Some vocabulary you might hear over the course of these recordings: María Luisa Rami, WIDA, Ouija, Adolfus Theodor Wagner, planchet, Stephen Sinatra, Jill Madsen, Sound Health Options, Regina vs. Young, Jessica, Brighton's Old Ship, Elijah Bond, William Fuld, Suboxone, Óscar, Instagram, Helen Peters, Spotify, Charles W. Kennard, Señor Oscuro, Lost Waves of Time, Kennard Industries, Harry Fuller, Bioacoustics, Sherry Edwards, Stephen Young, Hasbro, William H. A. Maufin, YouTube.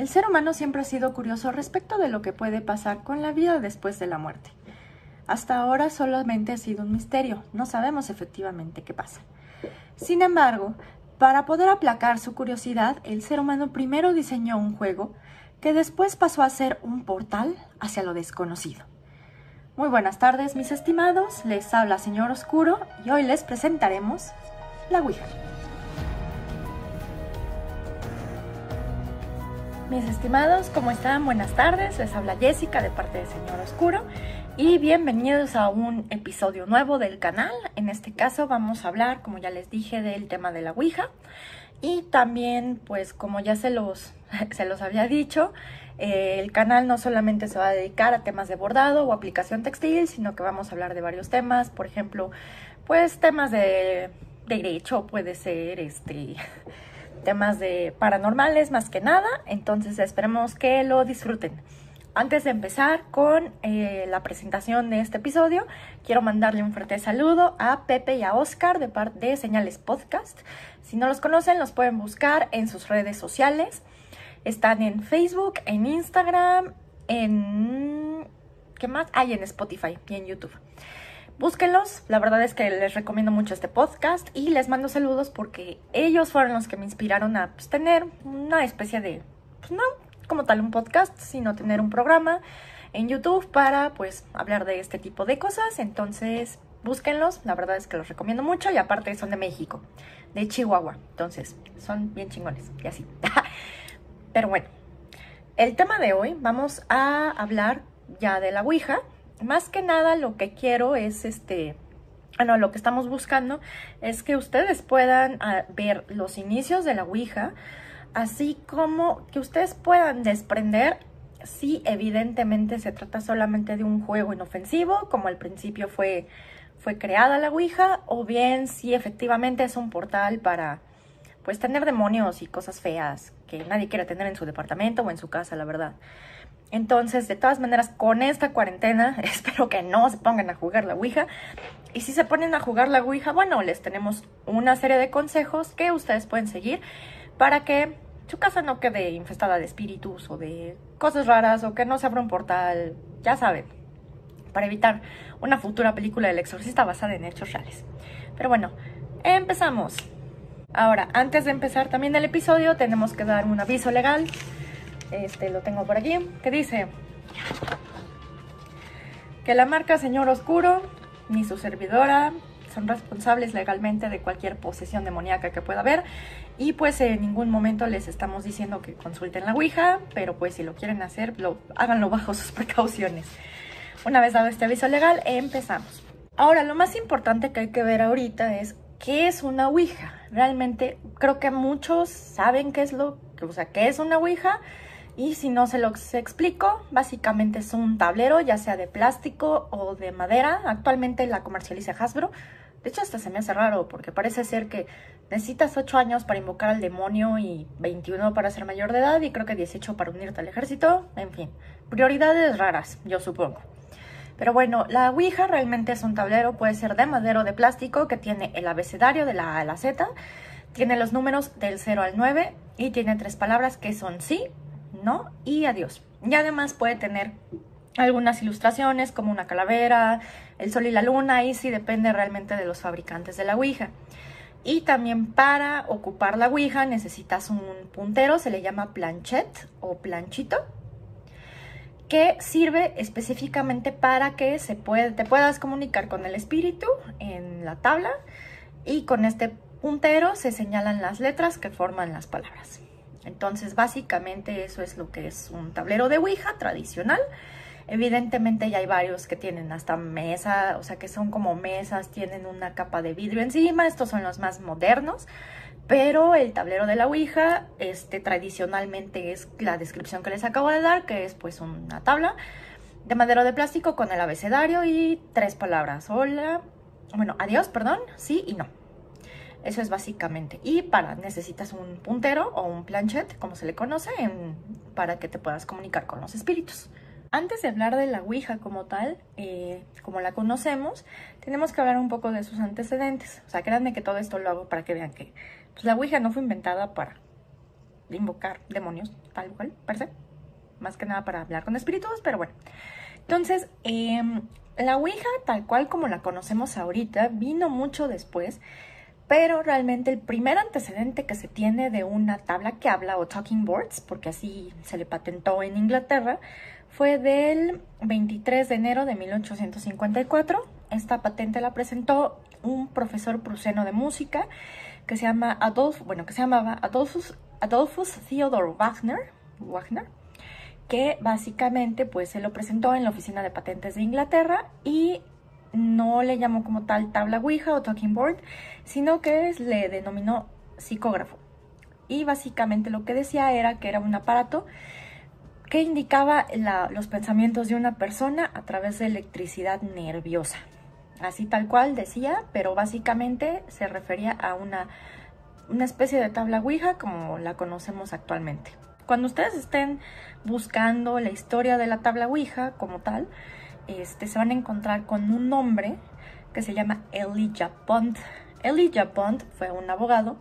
El ser humano siempre ha sido curioso respecto de lo que puede pasar con la vida después de la muerte. Hasta ahora solamente ha sido un misterio, no sabemos efectivamente qué pasa. Sin embargo, para poder aplacar su curiosidad, el ser humano primero diseñó un juego que después pasó a ser un portal hacia lo desconocido. Muy buenas tardes, mis estimados, les habla Señor Oscuro y hoy les presentaremos la Ouija. Mis estimados, ¿cómo están? Buenas tardes, les habla Jessica de parte de Señor Oscuro y bienvenidos a un episodio nuevo del canal. En este caso vamos a hablar, como ya les dije, del tema de la Ouija y también, pues como ya se los había dicho, el canal no solamente se va a dedicar a temas de bordado o aplicación textil, sino que vamos a hablar de varios temas, por ejemplo, pues temas de derecho, puede ser temas de paranormales más que nada, entonces esperemos que lo disfruten. Antes de empezar con la presentación de este episodio, quiero mandarle un fuerte saludo a Pepe y a Óscar de parte de Señales Podcast. Si no los conocen, los pueden buscar en sus redes sociales. Están en Facebook, en Instagram, en... ¿qué más? Ah, y en Spotify y en YouTube. Búsquenlos, la verdad es que les recomiendo mucho este podcast y les mando saludos porque ellos fueron los que me inspiraron a pues, tener una especie de, pues no como tal un podcast, sino tener un programa en YouTube para pues hablar de este tipo de cosas. Entonces búsquenlos, la verdad es que los recomiendo mucho y aparte son de México, de Chihuahua, entonces son bien chingones y así. Pero bueno, el tema de hoy vamos a hablar ya de la Ouija. Más que nada lo que quiero es lo que estamos buscando es que ustedes puedan ver los inicios de la Ouija, así como que ustedes puedan desprender si evidentemente se trata solamente de un juego inofensivo, como al principio fue creada la Ouija, o bien si efectivamente es un portal para pues tener demonios y cosas feas que nadie quiere tener en su departamento o en su casa, la verdad. Entonces, de todas maneras, con esta cuarentena, espero que no se pongan a jugar la Ouija. Y si se ponen a jugar la Ouija, bueno, les tenemos una serie de consejos que ustedes pueden seguir para que su casa no quede infestada de espíritus o de cosas raras o que no se abra un portal, ya saben, para evitar una futura película del exorcista basada en hechos reales. Pero bueno, empezamos. Ahora, antes de empezar también el episodio, tenemos que dar un aviso legal. Lo tengo por aquí, que dice que la marca Señor Oscuro ni su servidora son responsables legalmente de cualquier posesión demoníaca que pueda haber y pues en ningún momento les estamos diciendo que consulten la Ouija, pero pues si lo quieren hacer, háganlo bajo sus precauciones. Una vez dado este aviso legal, empezamos. Ahora, lo más importante que hay que ver ahorita es ¿qué es una Ouija? Realmente creo que muchos saben qué es una Ouija. Y si no se los explico, básicamente es un tablero, ya sea de plástico o de madera. Actualmente la comercializa Hasbro. De hecho, hasta se me hace raro porque parece ser que necesitas 8 años para invocar al demonio y 21 para ser mayor de edad y creo que 18 para unirte al ejército. En fin, prioridades raras, yo supongo. Pero bueno, la Ouija realmente es un tablero, puede ser de madera o de plástico, que tiene el abecedario de la A a la Z, tiene los números del 0 al 9 y tiene 3 palabras que son sí, no y adiós. Y además puede tener algunas ilustraciones como una calavera, el sol y la luna, y sí depende realmente de los fabricantes de la Ouija. Y también para ocupar la Ouija necesitas un puntero, se le llama planchet o planchito, que sirve específicamente para que te puedas comunicar con el espíritu en la tabla, y con este puntero se señalan las letras que forman las palabras. Entonces, básicamente eso es lo que es un tablero de Ouija tradicional. Evidentemente ya hay varios que tienen hasta mesa, o sea que son como mesas, tienen una capa de vidrio encima, estos son los más modernos. Pero el tablero de la Ouija, tradicionalmente es la descripción que les acabo de dar, que es pues una tabla de madera o de plástico con el abecedario y 3 palabras. Hola, bueno, adiós, perdón, sí y no. Eso es básicamente. Y necesitas un puntero o un planchet, como se le conoce, para que te puedas comunicar con los espíritus. Antes de hablar de la Ouija como tal, como la conocemos, tenemos que hablar un poco de sus antecedentes. O sea, créanme que todo esto lo hago para que vean que pues, la Ouija no fue inventada para de invocar demonios, tal cual, parece. Más que nada para hablar con espíritus, pero bueno. Entonces, la Ouija, tal cual como la conocemos ahorita, vino mucho después, pero realmente el primer antecedente que se tiene de una tabla que habla o talking boards, porque así se le patentó en Inglaterra, fue del 23 de enero de 1854. Esta patente la presentó un profesor prusiano de música que se llama Adolfus Theodor Wagner, que básicamente pues se lo presentó en la oficina de patentes de Inglaterra y no le llamó como tal tabla Ouija o talking board, sino que le denominó psicógrafo. Y básicamente lo que decía era que era un aparato que indicaba los pensamientos de una persona a través de electricidad nerviosa. Así tal cual decía, pero básicamente se refería a una especie de tabla Ouija como la conocemos actualmente. Cuando ustedes estén buscando la historia de la tabla Ouija como tal, se van a encontrar con un hombre que se llama Elijah Bond. Elijah Bond fue un abogado.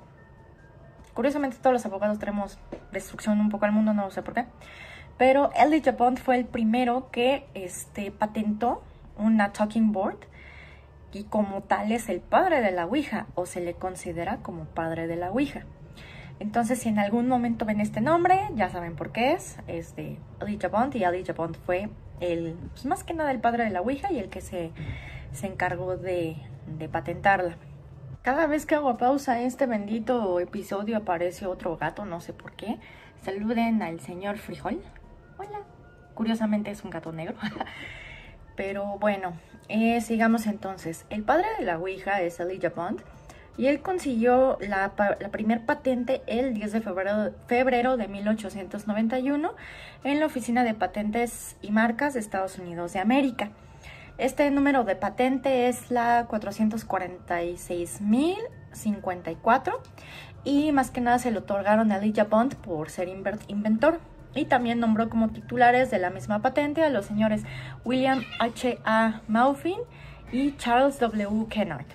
Curiosamente todos los abogados tenemos destrucción un poco al mundo, no lo sé por qué. Pero Elijah Bond fue el primero que patentó una talking board y como tal es el padre de la Ouija o se le considera como padre de la Ouija. Entonces si en algún momento ven este nombre, ya saben por qué es de Elijah Bond y Elijah Bond fue pues más que nada el padre de la Ouija y el que se encargó de patentarla. Cada vez que hago pausa en este bendito episodio aparece otro gato, no sé por qué. Saluden al señor Frijol. Hola. Curiosamente es un gato negro. Pero bueno, sigamos entonces. El padre de la Ouija es Elijah Bond. Y él consiguió la primer patente el 10 de febrero de 1891 en la Oficina de Patentes y Marcas de Estados Unidos de América. Este número de patente es la 446.054. Y más que nada se le otorgaron a Elijah Bond por ser inventor. Y también nombró como titulares de la misma patente a los señores William H. A. Maufin y Charles W. Kennard.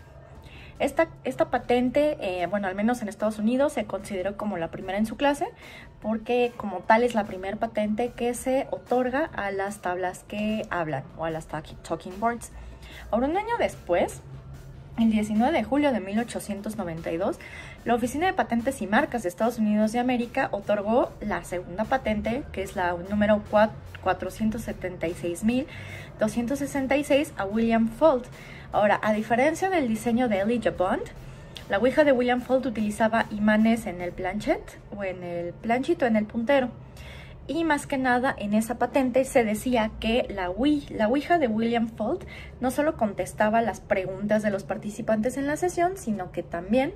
Esta patente, bueno, al menos en Estados Unidos, se consideró como la primera en su clase porque como tal es la primera patente que se otorga a las tablas que hablan o a las talking boards. Ahora, un año después, el 19 de julio de 1892, la Oficina de Patentes y Marcas de Estados Unidos de América otorgó la segunda patente, que es la número 476.266 a William Fuld. Ahora, a diferencia del diseño de Elijah Bond, la Ouija de William Fuld utilizaba imanes en el planchet o en el planchito, en el puntero. Y más que nada en esa patente se decía que la Ouija de William Fuld no solo contestaba las preguntas de los participantes en la sesión, sino que también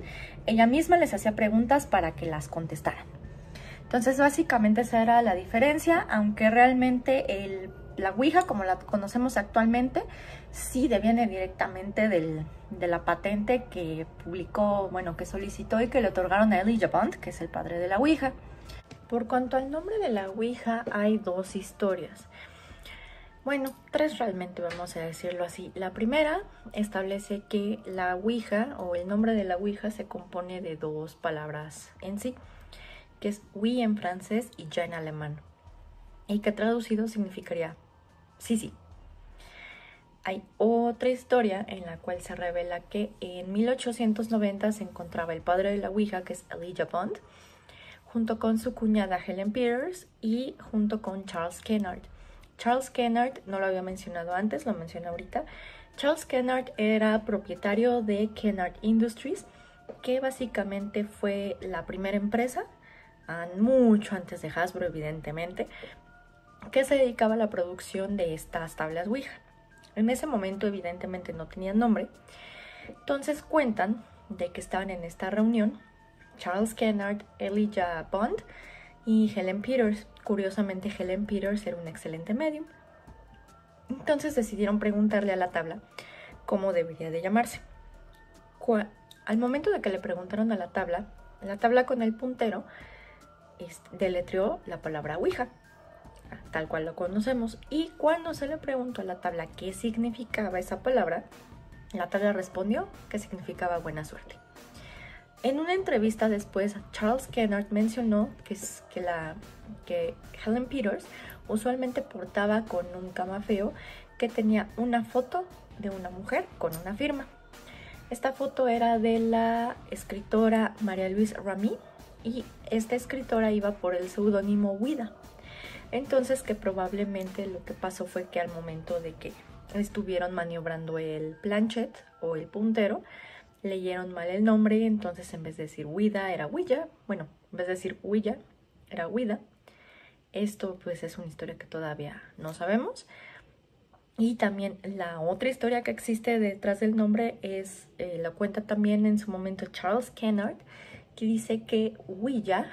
ella misma les hacía preguntas para que las contestaran. Entonces básicamente esa era la diferencia, aunque realmente la Ouija como la conocemos actualmente sí deviene directamente de la patente que publicó, bueno, que solicitó y que le otorgaron a Elijah Bond, que es el padre de la Ouija. Por cuanto al nombre de la Ouija, hay dos historias. Bueno, tres realmente, vamos a decirlo así. La primera establece que la Ouija o el nombre de la Ouija se compone de dos palabras en sí, que es oui en francés y ja en alemán, y que traducido significaría sí, sí. Hay otra historia en la cual se revela que en 1890 se encontraba el padre de la Ouija, que es Elijah Bond, junto con su cuñada Helen Pierce y junto con Charles Kennard. Charles Kennard, no lo había mencionado antes, lo menciono ahorita. Charles Kennard era propietario de Kennard Industries, que básicamente fue la primera empresa, mucho antes de Hasbro evidentemente, que se dedicaba a la producción de estas tablas Ouija. En ese momento evidentemente no tenían nombre, entonces cuentan de que estaban en esta reunión Charles Kennard, Elijah Bond y Helen Peters. Curiosamente, Helen Peters era un excelente medium. Entonces decidieron preguntarle a la tabla cómo debería de llamarse. Al momento de que le preguntaron a la tabla con el puntero deletreó la palabra Ouija, tal cual lo conocemos. Y cuando se le preguntó a la tabla qué significaba esa palabra, la tabla respondió que significaba buena suerte. En una entrevista después, Charles Kennard mencionó que Helen Peters usualmente portaba con un camafeo que tenía una foto de una mujer con una firma. Esta foto era de la escritora María Luisa Rami y esta escritora iba por el seudónimo WIDA. Entonces que probablemente lo que pasó fue que al momento de que estuvieron maniobrando el planchet o el puntero, leyeron mal el nombre, entonces en vez de decir WIDA era Ouija. Bueno, en vez de decir Ouija era WIDA. Esto pues es una historia que todavía no sabemos. Y también la otra historia que existe detrás del nombre es, la cuenta también en su momento Charles Kennard, que dice que Ouija,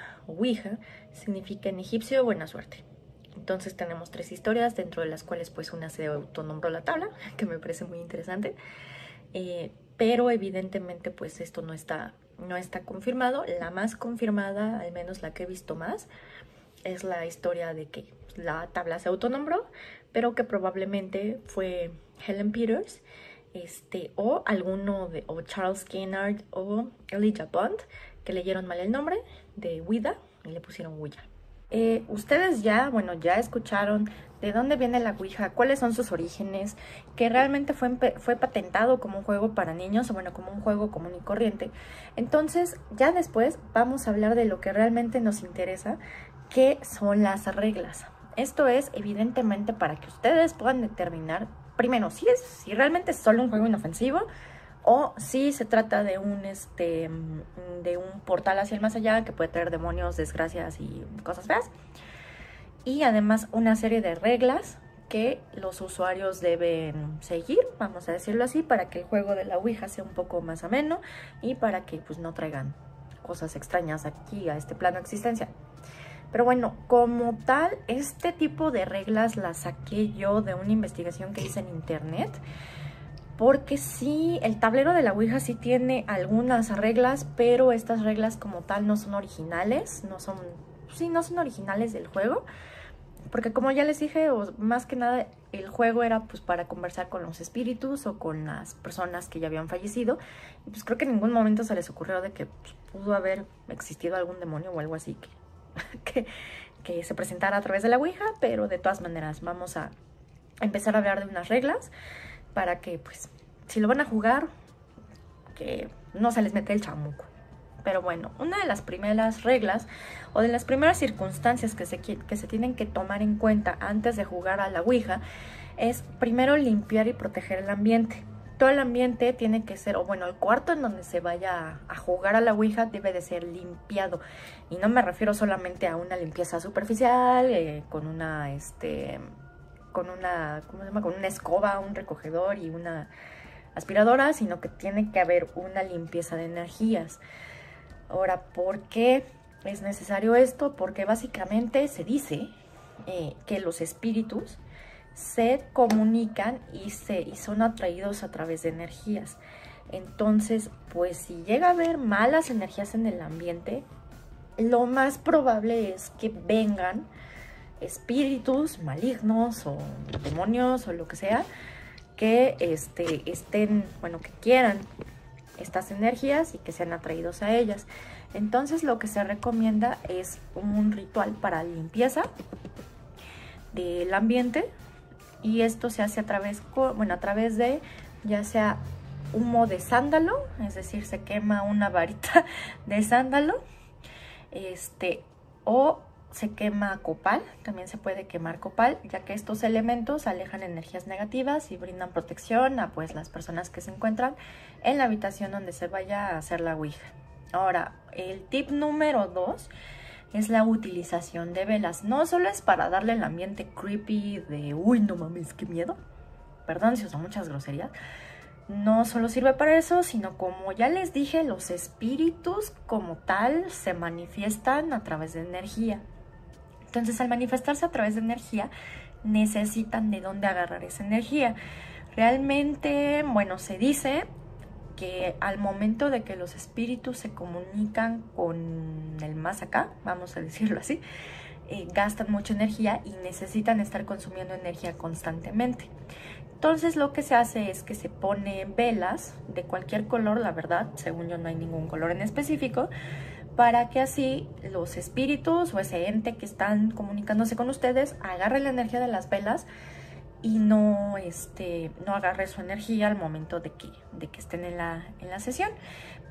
significa en egipcio buena suerte. Entonces tenemos tres historias, dentro de las cuales pues una se autonombró la tabla, que me parece muy interesante. Pero evidentemente pues esto no está confirmado. La más confirmada, al menos la que he visto más, es la historia de que la tabla se autonombró, pero que probablemente fue Helen Peters o Charles Kennard o Elijah Bond, que leyeron mal el nombre de WIDA y le pusieron Ouija. Ustedes ya escucharon de dónde viene la Ouija, cuáles son sus orígenes, que realmente fue patentado como un juego para niños, o bueno, como un juego común y corriente. Entonces, ya después vamos a hablar de lo que realmente nos interesa, que son las reglas. Esto es evidentemente para que ustedes puedan determinar, primero, si realmente es solo un juego inofensivo, o si se trata de un portal hacia el más allá que puede traer demonios, desgracias y cosas feas. Y además una serie de reglas que los usuarios deben seguir, vamos a decirlo así, para que el juego de la Ouija sea un poco más ameno y para que pues no traigan cosas extrañas aquí a este plano de existencia. Pero bueno, como tal, este tipo de reglas las saqué yo de una investigación que hice en internet. Porque sí, el tablero de la Ouija sí tiene algunas reglas, pero estas reglas como tal no son originales, no son originales del juego. Porque como ya les dije, más que nada el juego era pues para conversar con los espíritus o con las personas que ya habían fallecido. Y pues creo que en ningún momento se les ocurrió de que pues, pudo haber existido algún demonio o algo así que se presentara a través de la Ouija, pero de todas maneras vamos a empezar a hablar de unas reglas para que, pues, si lo van a jugar, que no se les mete el chamuco. Pero bueno, una de las primeras reglas o de las primeras circunstancias que se tienen que tomar en cuenta antes de jugar a la Ouija es primero limpiar y proteger el ambiente. Todo el ambiente tiene que ser, o bueno, el cuarto en donde se vaya a jugar a la Ouija debe de ser limpiado. Y no me refiero solamente a una limpieza superficial, con una escoba, un recogedor y una aspiradora, sino que tiene que haber una limpieza de energías. Ahora, ¿por qué es necesario esto? Porque básicamente se dice que los espíritus se comunican y son atraídos a través de energías. Entonces, pues si llega a haber malas energías en el ambiente, lo más probable es que vengan espíritus malignos o demonios o lo que sea que que quieran estas energías y que sean atraídos a ellas. Entonces lo que se recomienda es un ritual para limpieza del ambiente y esto se hace a través de ya sea humo de sándalo, es decir, se quema una varita de sándalo o se quema copal, también se puede quemar copal, ya que estos elementos alejan energías negativas y brindan protección a pues las personas que se encuentran en la habitación donde se vaya a hacer la Ouija. Ahora, el tip número 2 es la utilización de velas. No solo es para darle el ambiente creepy de uy, no mames, qué miedo. Perdón si uso muchas groserías. No solo sirve para eso, sino como ya les dije, los espíritus como tal se manifiestan a través de energía. Entonces, al manifestarse a través de energía, necesitan de dónde agarrar esa energía. Realmente, bueno, se dice que al momento de que los espíritus se comunican con el más acá, vamos a decirlo así, gastan mucha energía y necesitan estar consumiendo energía constantemente. Entonces lo que se hace es que se ponen velas de cualquier color, la verdad, según yo no hay ningún color en específico, para que así los espíritus o ese ente que están comunicándose con ustedes agarre la energía de las velas y no, no agarre su energía al momento de que estén en la sesión.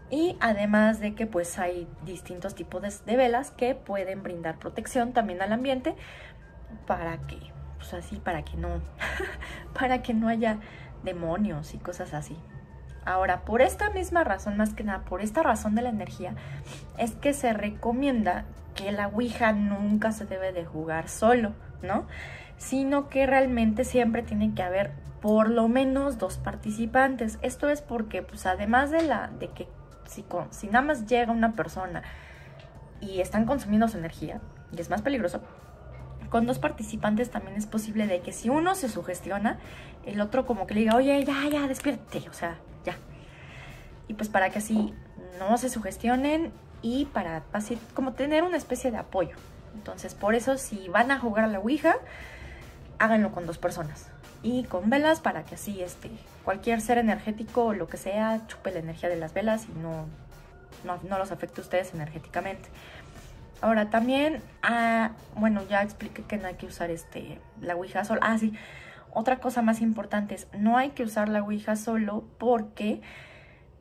Y además de que pues hay distintos tipos de velas que pueden brindar protección también al ambiente para que, pues así, para que no haya demonios y cosas así. Ahora, por esta misma razón, más que nada, por esta razón de la energía, es que se recomienda que la Ouija nunca se debe de jugar solo, ¿no? Sino que realmente siempre tiene que haber por lo menos dos participantes. Esto es porque, pues además de que si nada más llega una persona y están consumiendo su energía, y es más peligroso, con dos participantes también es posible de que si uno se sugestiona, el otro como que le diga, oye, ya, despiértate, o sea, ya. Y pues para que así no se sugestionen y para así como tener una especie de apoyo. Entonces por eso si van a jugar a la Ouija, háganlo con dos personas y con velas para que así cualquier ser energético o lo que sea chupe la energía de las velas y no los afecte a ustedes energéticamente. Ahora también, bueno, ya expliqué que no hay que usar la Ouija solo. Ah, sí, otra cosa más importante es no hay que usar la Ouija solo porque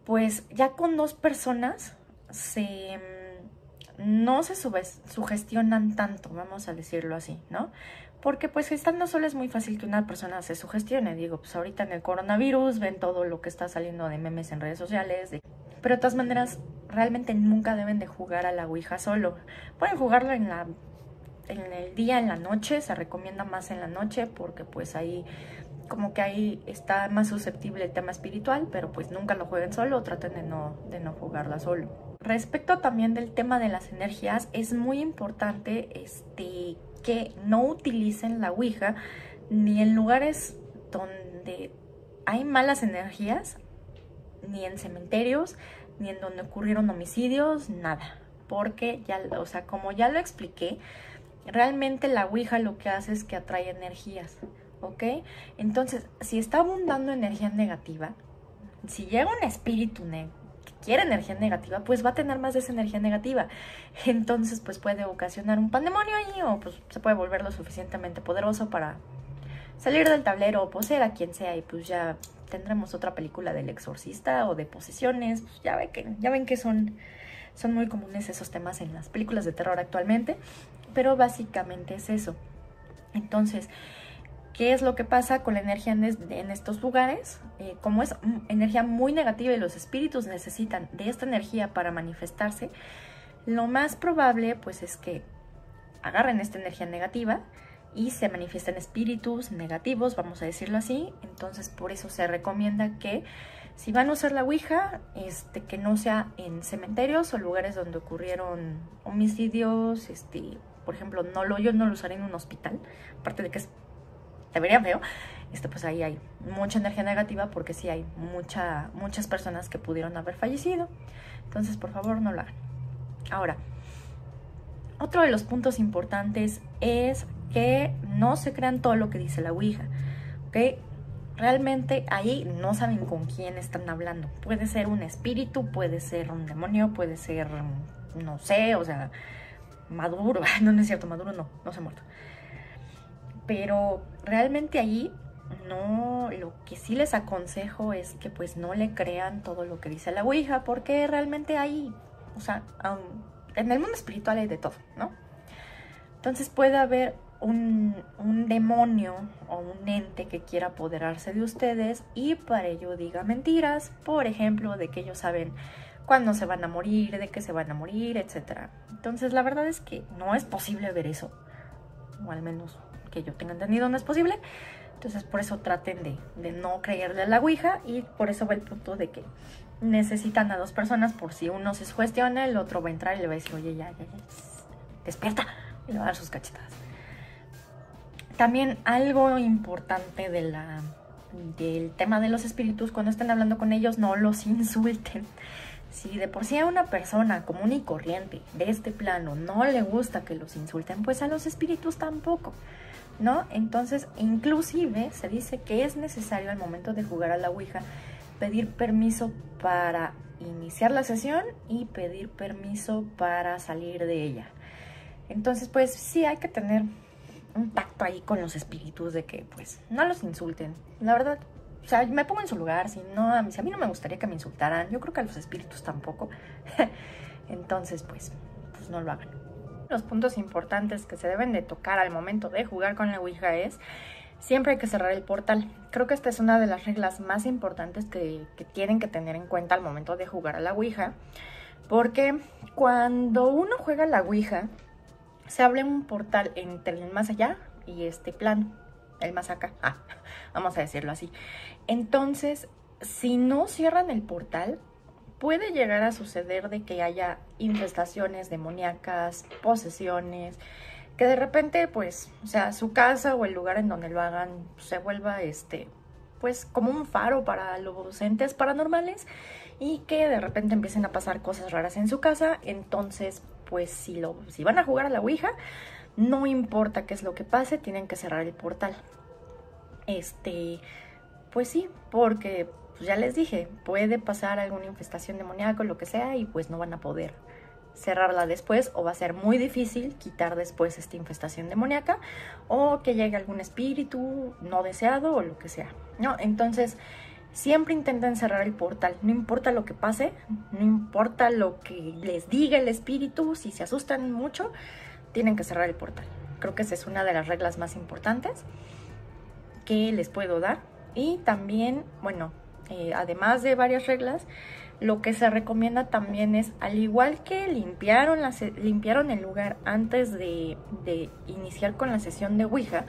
pues ya con dos personas no se sugestionan tanto, vamos a decirlo así, ¿no? Porque pues estando solo es muy fácil que una persona se sugestione. Digo, pues ahorita en el coronavirus ven todo lo que está saliendo de memes en redes sociales. Pero de todas maneras, realmente nunca deben de jugar a la Ouija solo. Pueden jugarlo en el día, en la noche. Se recomienda más en la noche porque pues ahí como que ahí está más susceptible el tema espiritual. Pero pues nunca lo jueguen solo, traten de no jugarla solo. Respecto también del tema de las energías, es muy importante que no utilicen la Ouija ni en lugares donde hay malas energías, ni en cementerios, ni en donde ocurrieron homicidios, nada. Porque, como ya lo expliqué, realmente la Ouija lo que hace es que atrae energías, ¿ok? Entonces, si está abundando energía negativa, si llega un espíritu quiere energía negativa, pues va a tener más de esa energía negativa. Entonces, pues puede ocasionar un pandemonio ahí o pues se puede volver lo suficientemente poderoso para salir del tablero o poseer a quien sea y pues ya tendremos otra película del exorcista o de posesiones. Pues ya ven que son muy comunes esos temas en las películas de terror actualmente, pero básicamente es eso. Entonces, ¿qué es lo que pasa con la energía en estos lugares? Como es energía muy negativa y los espíritus necesitan de esta energía para manifestarse, lo más probable pues es que agarren esta energía negativa y se manifiesten espíritus negativos, vamos a decirlo así. Entonces por eso se recomienda que si van a usar la Ouija, que no sea en cementerios o lugares donde ocurrieron homicidios. Por ejemplo, yo no lo usaré en un hospital, aparte de que es debería feo, pues ahí hay mucha energía negativa porque sí hay muchas personas que pudieron haber fallecido. Entonces, por favor, no lo hagan. Ahora, otro de los puntos importantes es que no se crean todo lo que dice la Ouija, ¿ok? Realmente ahí no saben con quién están hablando. Puede ser un espíritu, puede ser un demonio, puede ser, no sé, o sea, Maduro. No es cierto, Maduro no se ha muerto. Pero realmente ahí no, lo que sí les aconsejo es que pues no le crean todo lo que dice la Ouija, porque realmente hay, en el mundo espiritual hay de todo, ¿no? Entonces puede haber un demonio o un ente que quiera apoderarse de ustedes y para ello diga mentiras, por ejemplo, de que ellos saben cuándo se van a morir, de qué se van a morir, etc. Entonces la verdad es que no es posible ver eso, o al menos que yo tenga entendido no es posible. Entonces por eso traten de no creerle a la Ouija y por eso va el punto de que necesitan a dos personas por si uno se sugestiona, el otro va a entrar y le va a decir, oye, ya, despierta, y le va a dar sus cachetadas. También algo importante del tema de los espíritus, cuando estén hablando con ellos no los insulten. Si de por sí a una persona común y corriente de este plano no le gusta que los insulten, pues a los espíritus tampoco, ¿no? Entonces, inclusive se dice que es necesario al momento de jugar a la Ouija pedir permiso para iniciar la sesión y pedir permiso para salir de ella. Entonces, pues sí hay que tener un pacto ahí con los espíritus de que pues no los insulten. La verdad, o sea, me pongo en su lugar, si a mí no me gustaría que me insultaran, yo creo que a los espíritus tampoco. Entonces, pues no lo hagan. Los puntos importantes que se deben de tocar al momento de jugar con la Ouija es: siempre hay que cerrar el portal. Creo que esta es una de las reglas más importantes que tienen que tener en cuenta al momento de jugar a la Ouija, porque cuando uno juega a la Ouija, se abre un portal entre el más allá y este plano, el más acá, vamos a decirlo así. Entonces, si no cierran el portal, puede llegar a suceder de que haya infestaciones demoníacas, posesiones, que de repente, pues, o sea, su casa o el lugar en donde lo hagan se vuelva, pues, como un faro para los entes paranormales y que de repente empiecen a pasar cosas raras en su casa. Entonces, pues, si van a jugar a la Ouija, no importa qué es lo que pase, tienen que cerrar el portal. Pues sí, porque, pues ya les dije, puede pasar alguna infestación demoníaca o lo que sea y pues no van a poder cerrarla después, o va a ser muy difícil quitar después esta infestación demoníaca, o que llegue algún espíritu no deseado o lo que sea, ¿no? Entonces, siempre intenten cerrar el portal, no importa lo que pase, no importa lo que les diga el espíritu, si se asustan mucho, tienen que cerrar el portal. Creo que esa es una de las reglas más importantes que les puedo dar. Y también, bueno, además de varias reglas, lo que se recomienda también es, al igual que limpiaron el lugar antes de iniciar con la sesión de Ouija,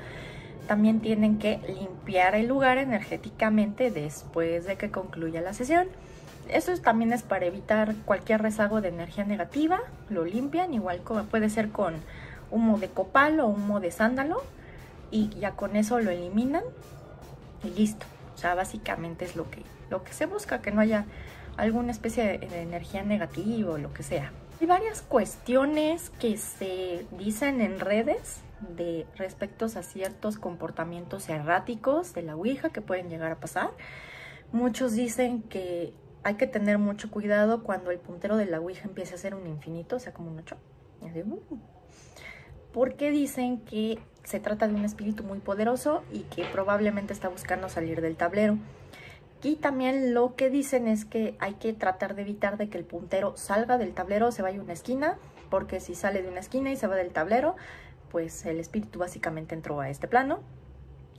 también tienen que limpiar el lugar energéticamente después de que concluya la sesión. Esto también es para evitar cualquier rezago de energía negativa, lo limpian, igual como puede ser con humo de copal o humo de sándalo, y ya con eso lo eliminan y listo. O sea, básicamente es lo que se busca, que no haya alguna especie de energía negativa o lo que sea. Hay varias cuestiones que se dicen en redes de respecto a ciertos comportamientos erráticos de la Ouija que pueden llegar a pasar. Muchos dicen que hay que tener mucho cuidado cuando el puntero de la Ouija empiece a ser un infinito, o sea, como un 8. Porque dicen que se trata de un espíritu muy poderoso y que probablemente está buscando salir del tablero. Y también lo que dicen es que hay que tratar de evitar de que el puntero salga del tablero, se vaya a una esquina, porque si sale de una esquina y se va del tablero, pues el espíritu básicamente entró a este plano.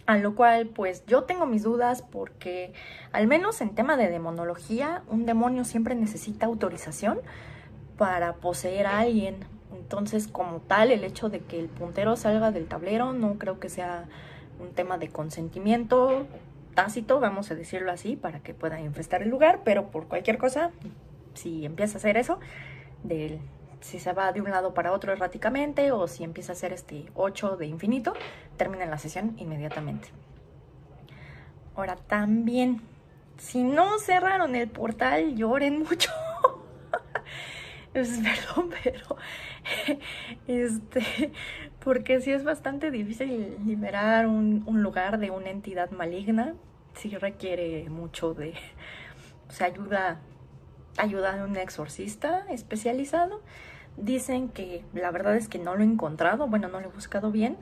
A lo cual, pues yo tengo mis dudas porque, al menos en tema de demonología, un demonio siempre necesita autorización para poseer a alguien. Entonces, como tal, el hecho de que el puntero salga del tablero no creo que sea un tema de consentimiento tácito, vamos a decirlo así, para que pueda infestar el lugar, pero por cualquier cosa, si empieza a hacer eso, si se va de un lado para otro erráticamente, o si empieza a hacer 8 de infinito, termina la sesión inmediatamente. Ahora también, si no cerraron el portal, lloren mucho. Perdón, pero porque sí es bastante difícil liberar un lugar de una entidad maligna. Sí requiere mucho de, o sea, ayuda de un exorcista especializado. Dicen que, la verdad es que no lo he encontrado, bueno, no lo he buscado bien.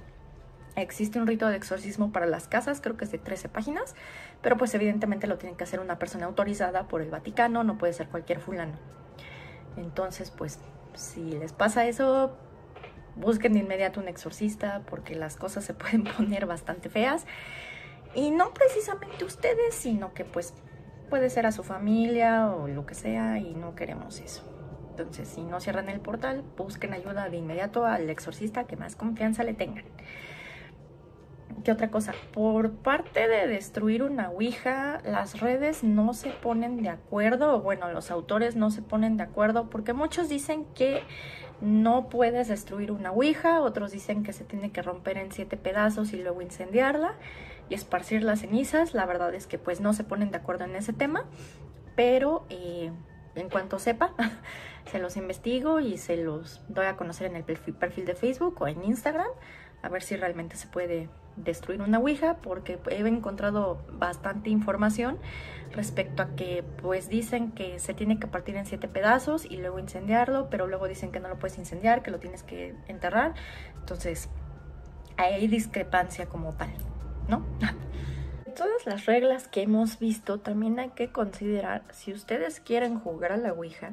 Existe un rito de exorcismo para las casas, creo que es de 13 páginas, pero pues evidentemente lo tienen que hacer una persona autorizada por el Vaticano, no puede ser cualquier fulano. Entonces, pues, si les pasa eso, busquen de inmediato un exorcista porque las cosas se pueden poner bastante feas. Y no precisamente ustedes, sino que, pues, puede ser a su familia o lo que sea y no queremos eso. Entonces, si no cierran el portal, busquen ayuda de inmediato al exorcista que más confianza le tengan. ¿Qué otra cosa? Por parte de destruir una Ouija, las redes no se ponen de acuerdo, o bueno, los autores no se ponen de acuerdo, porque muchos dicen que no puedes destruir una Ouija, otros dicen que se tiene que romper en 7 pedazos y luego incendiarla y esparcir las cenizas. La verdad es que pues no se ponen de acuerdo en ese tema, pero en cuanto sepa, se los investigo y se los doy a conocer en el perfil de Facebook o en Instagram, a ver si realmente se puede destruir una ouija, porque he encontrado bastante información respecto a que pues dicen que se tiene que partir en 7 pedazos y luego incendiarlo, pero luego dicen que no lo puedes incendiar, que lo tienes que enterrar. Entonces hay discrepancia como tal, ¿no? Todas las reglas que hemos visto, también hay que considerar, si ustedes quieren jugar a la ouija,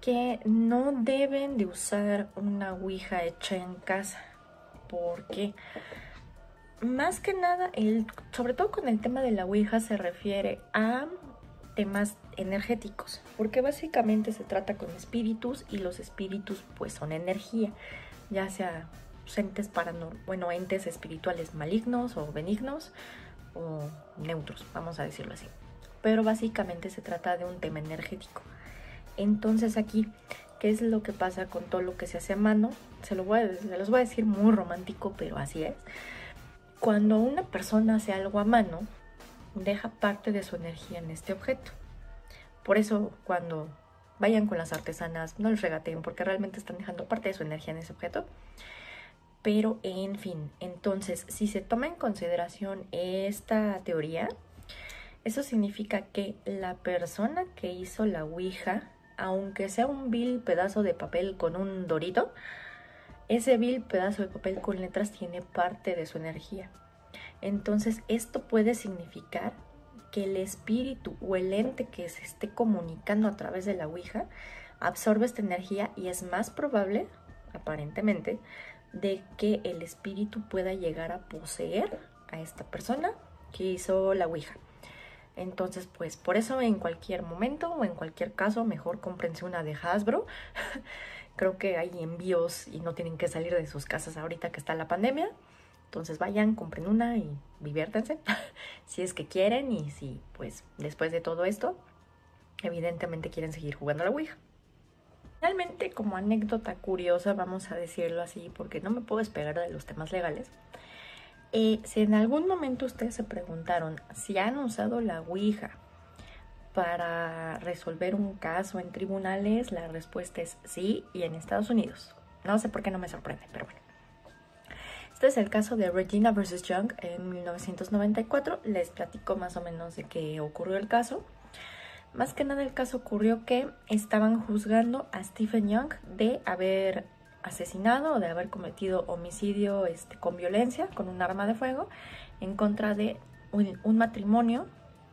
que no deben de usar una ouija hecha en casa, porque más que nada, sobre todo con el tema de la ouija, se refiere a temas energéticos, porque básicamente se trata con espíritus, y los espíritus pues son energía, ya sea entes paranormales, bueno, entes espirituales malignos o benignos o neutros, vamos a decirlo así, pero básicamente se trata de un tema energético. Entonces aquí, ¿qué es lo que pasa con todo lo que se hace a mano? Se los voy a decir muy romántico, pero así es. Cuando una persona hace algo a mano, deja parte de su energía en este objeto. Por eso cuando vayan con las artesanas, no les regateen, porque realmente están dejando parte de su energía en ese objeto. Pero en fin, entonces, si se toma en consideración esta teoría, eso significa que la persona que hizo la ouija, aunque sea un vil pedazo de papel con un dorito, ese vil pedazo de papel con letras tiene parte de su energía. Entonces, esto puede significar que el espíritu o el ente que se esté comunicando a través de la ouija absorbe esta energía, y es más probable, aparentemente, de que el espíritu pueda llegar a poseer a esta persona que hizo la ouija. Entonces, pues por eso en cualquier momento o en cualquier caso, mejor cómprense una de Hasbro. Creo que hay envíos y no tienen que salir de sus casas ahorita que está la pandemia. Entonces vayan, compren una y diviértanse si es que quieren, y si pues después de todo esto evidentemente quieren seguir jugando a la ouija. Finalmente, como anécdota curiosa, vamos a decirlo así porque no me puedo esperar de los temas legales, si en algún momento ustedes se preguntaron si han usado la ouija para resolver un caso en tribunales, la respuesta es sí, y en Estados Unidos. No sé por qué no me sorprende, pero bueno. Este es el caso de Regina vs. Young en 1994. Les platico más o menos de qué ocurrió el caso. Más que nada, el caso ocurrió que estaban juzgando a Stephen Young de haber asesinado o de haber cometido homicidio con violencia, con un arma de fuego, en contra de un matrimonio,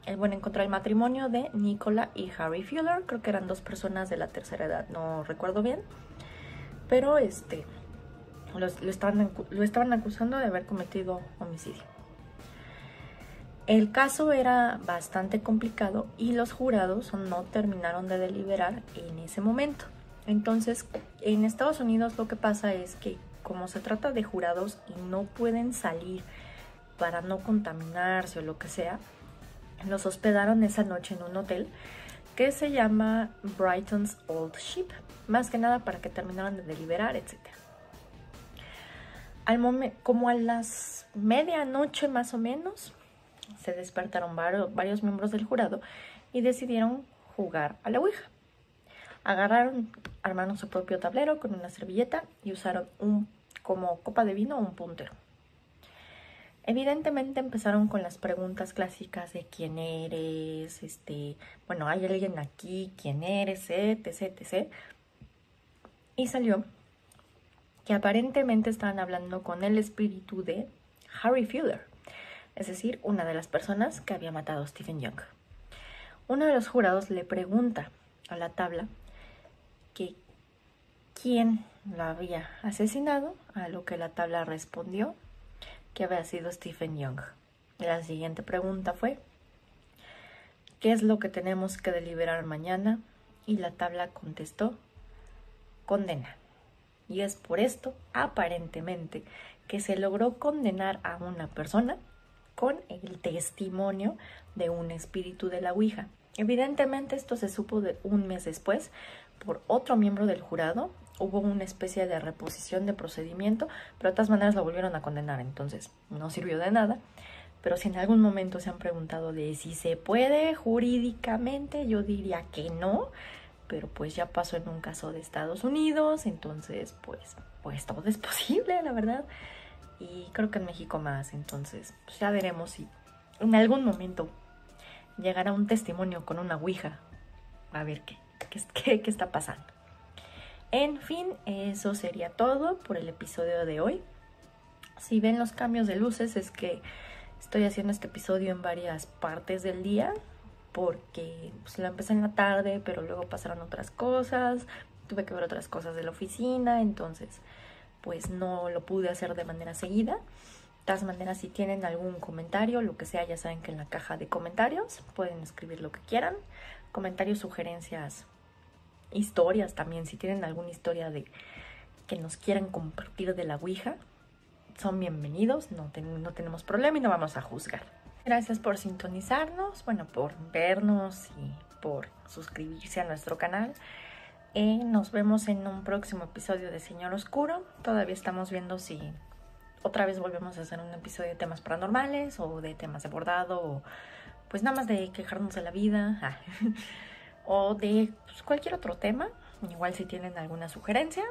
en contra del matrimonio de Nicola y Harry Fuller. Creo que eran dos personas de la tercera edad, no recuerdo bien, pero lo estaban acusando de haber cometido homicidio. El caso era bastante complicado y los jurados no terminaron de deliberar en ese momento. Entonces, en Estados Unidos lo que pasa es que, como se trata de jurados y no pueden salir para no contaminarse o lo que sea, los hospedaron esa noche en un hotel que se llama Brighton's Old Ship, más que nada para que terminaran de deliberar, etc. Como a las medianoche más o menos, se despertaron varios miembros del jurado y decidieron jugar a la ouija. Armaron su propio tablero con una servilleta y usaron como copa de vino un puntero. Evidentemente empezaron con las preguntas clásicas de quién eres, bueno, hay alguien aquí, quién eres, etc. Y salió que aparentemente estaban hablando con el espíritu de Harry Fuller, es decir, una de las personas que había matado a Stephen Young. Uno de los jurados le pregunta a la tabla que quién lo había asesinado, a lo que la tabla respondió que había sido Stephen Young. La siguiente pregunta fue: ¿qué es lo que tenemos que deliberar mañana? Y la tabla contestó: condena. Y es por esto, aparentemente, que se logró condenar a una persona con el testimonio de un espíritu de la ouija. Evidentemente esto se supo de un mes después por otro miembro del jurado. Hubo una especie de reposición de procedimiento, pero de todas maneras lo volvieron a condenar, entonces no sirvió de nada. Pero si en algún momento se han preguntado de si se puede jurídicamente, yo diría que no. Pero pues ya pasó en un caso de Estados Unidos, entonces pues todo es posible, la verdad. Y creo que en México más, entonces pues ya veremos si en algún momento llegará un testimonio con una ouija. A ver qué está pasando. En fin, eso sería todo por el episodio de hoy. Si ven los cambios de luces es que estoy haciendo este episodio en varias partes del día porque pues, lo empecé en la tarde, pero luego pasaron otras cosas, tuve que ver otras cosas de la oficina, entonces pues no lo pude hacer de manera seguida. De todas maneras, si tienen algún comentario, lo que sea, ya saben que en la caja de comentarios pueden escribir lo que quieran. Comentarios, sugerencias, historias también. Si tienen alguna historia de que nos quieran compartir de la ouija, son bienvenidos, no tenemos problema y no vamos a juzgar. Gracias por sintonizarnos, bueno, por vernos y por suscribirse a nuestro canal. Nos vemos en un próximo episodio de Señor Oscuro. Todavía estamos viendo si otra vez volvemos a hacer un episodio de temas paranormales o de temas de bordado o pues nada más de quejarnos de la vida o de pues, cualquier otro tema. Igual si tienen alguna sugerencia,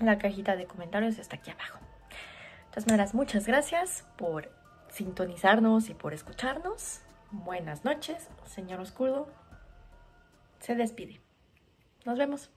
la cajita de comentarios está aquí abajo. De todas maneras, muchas gracias por sintonizarnos y por escucharnos. Buenas noches, Señor Oscuro se despide. Nos vemos.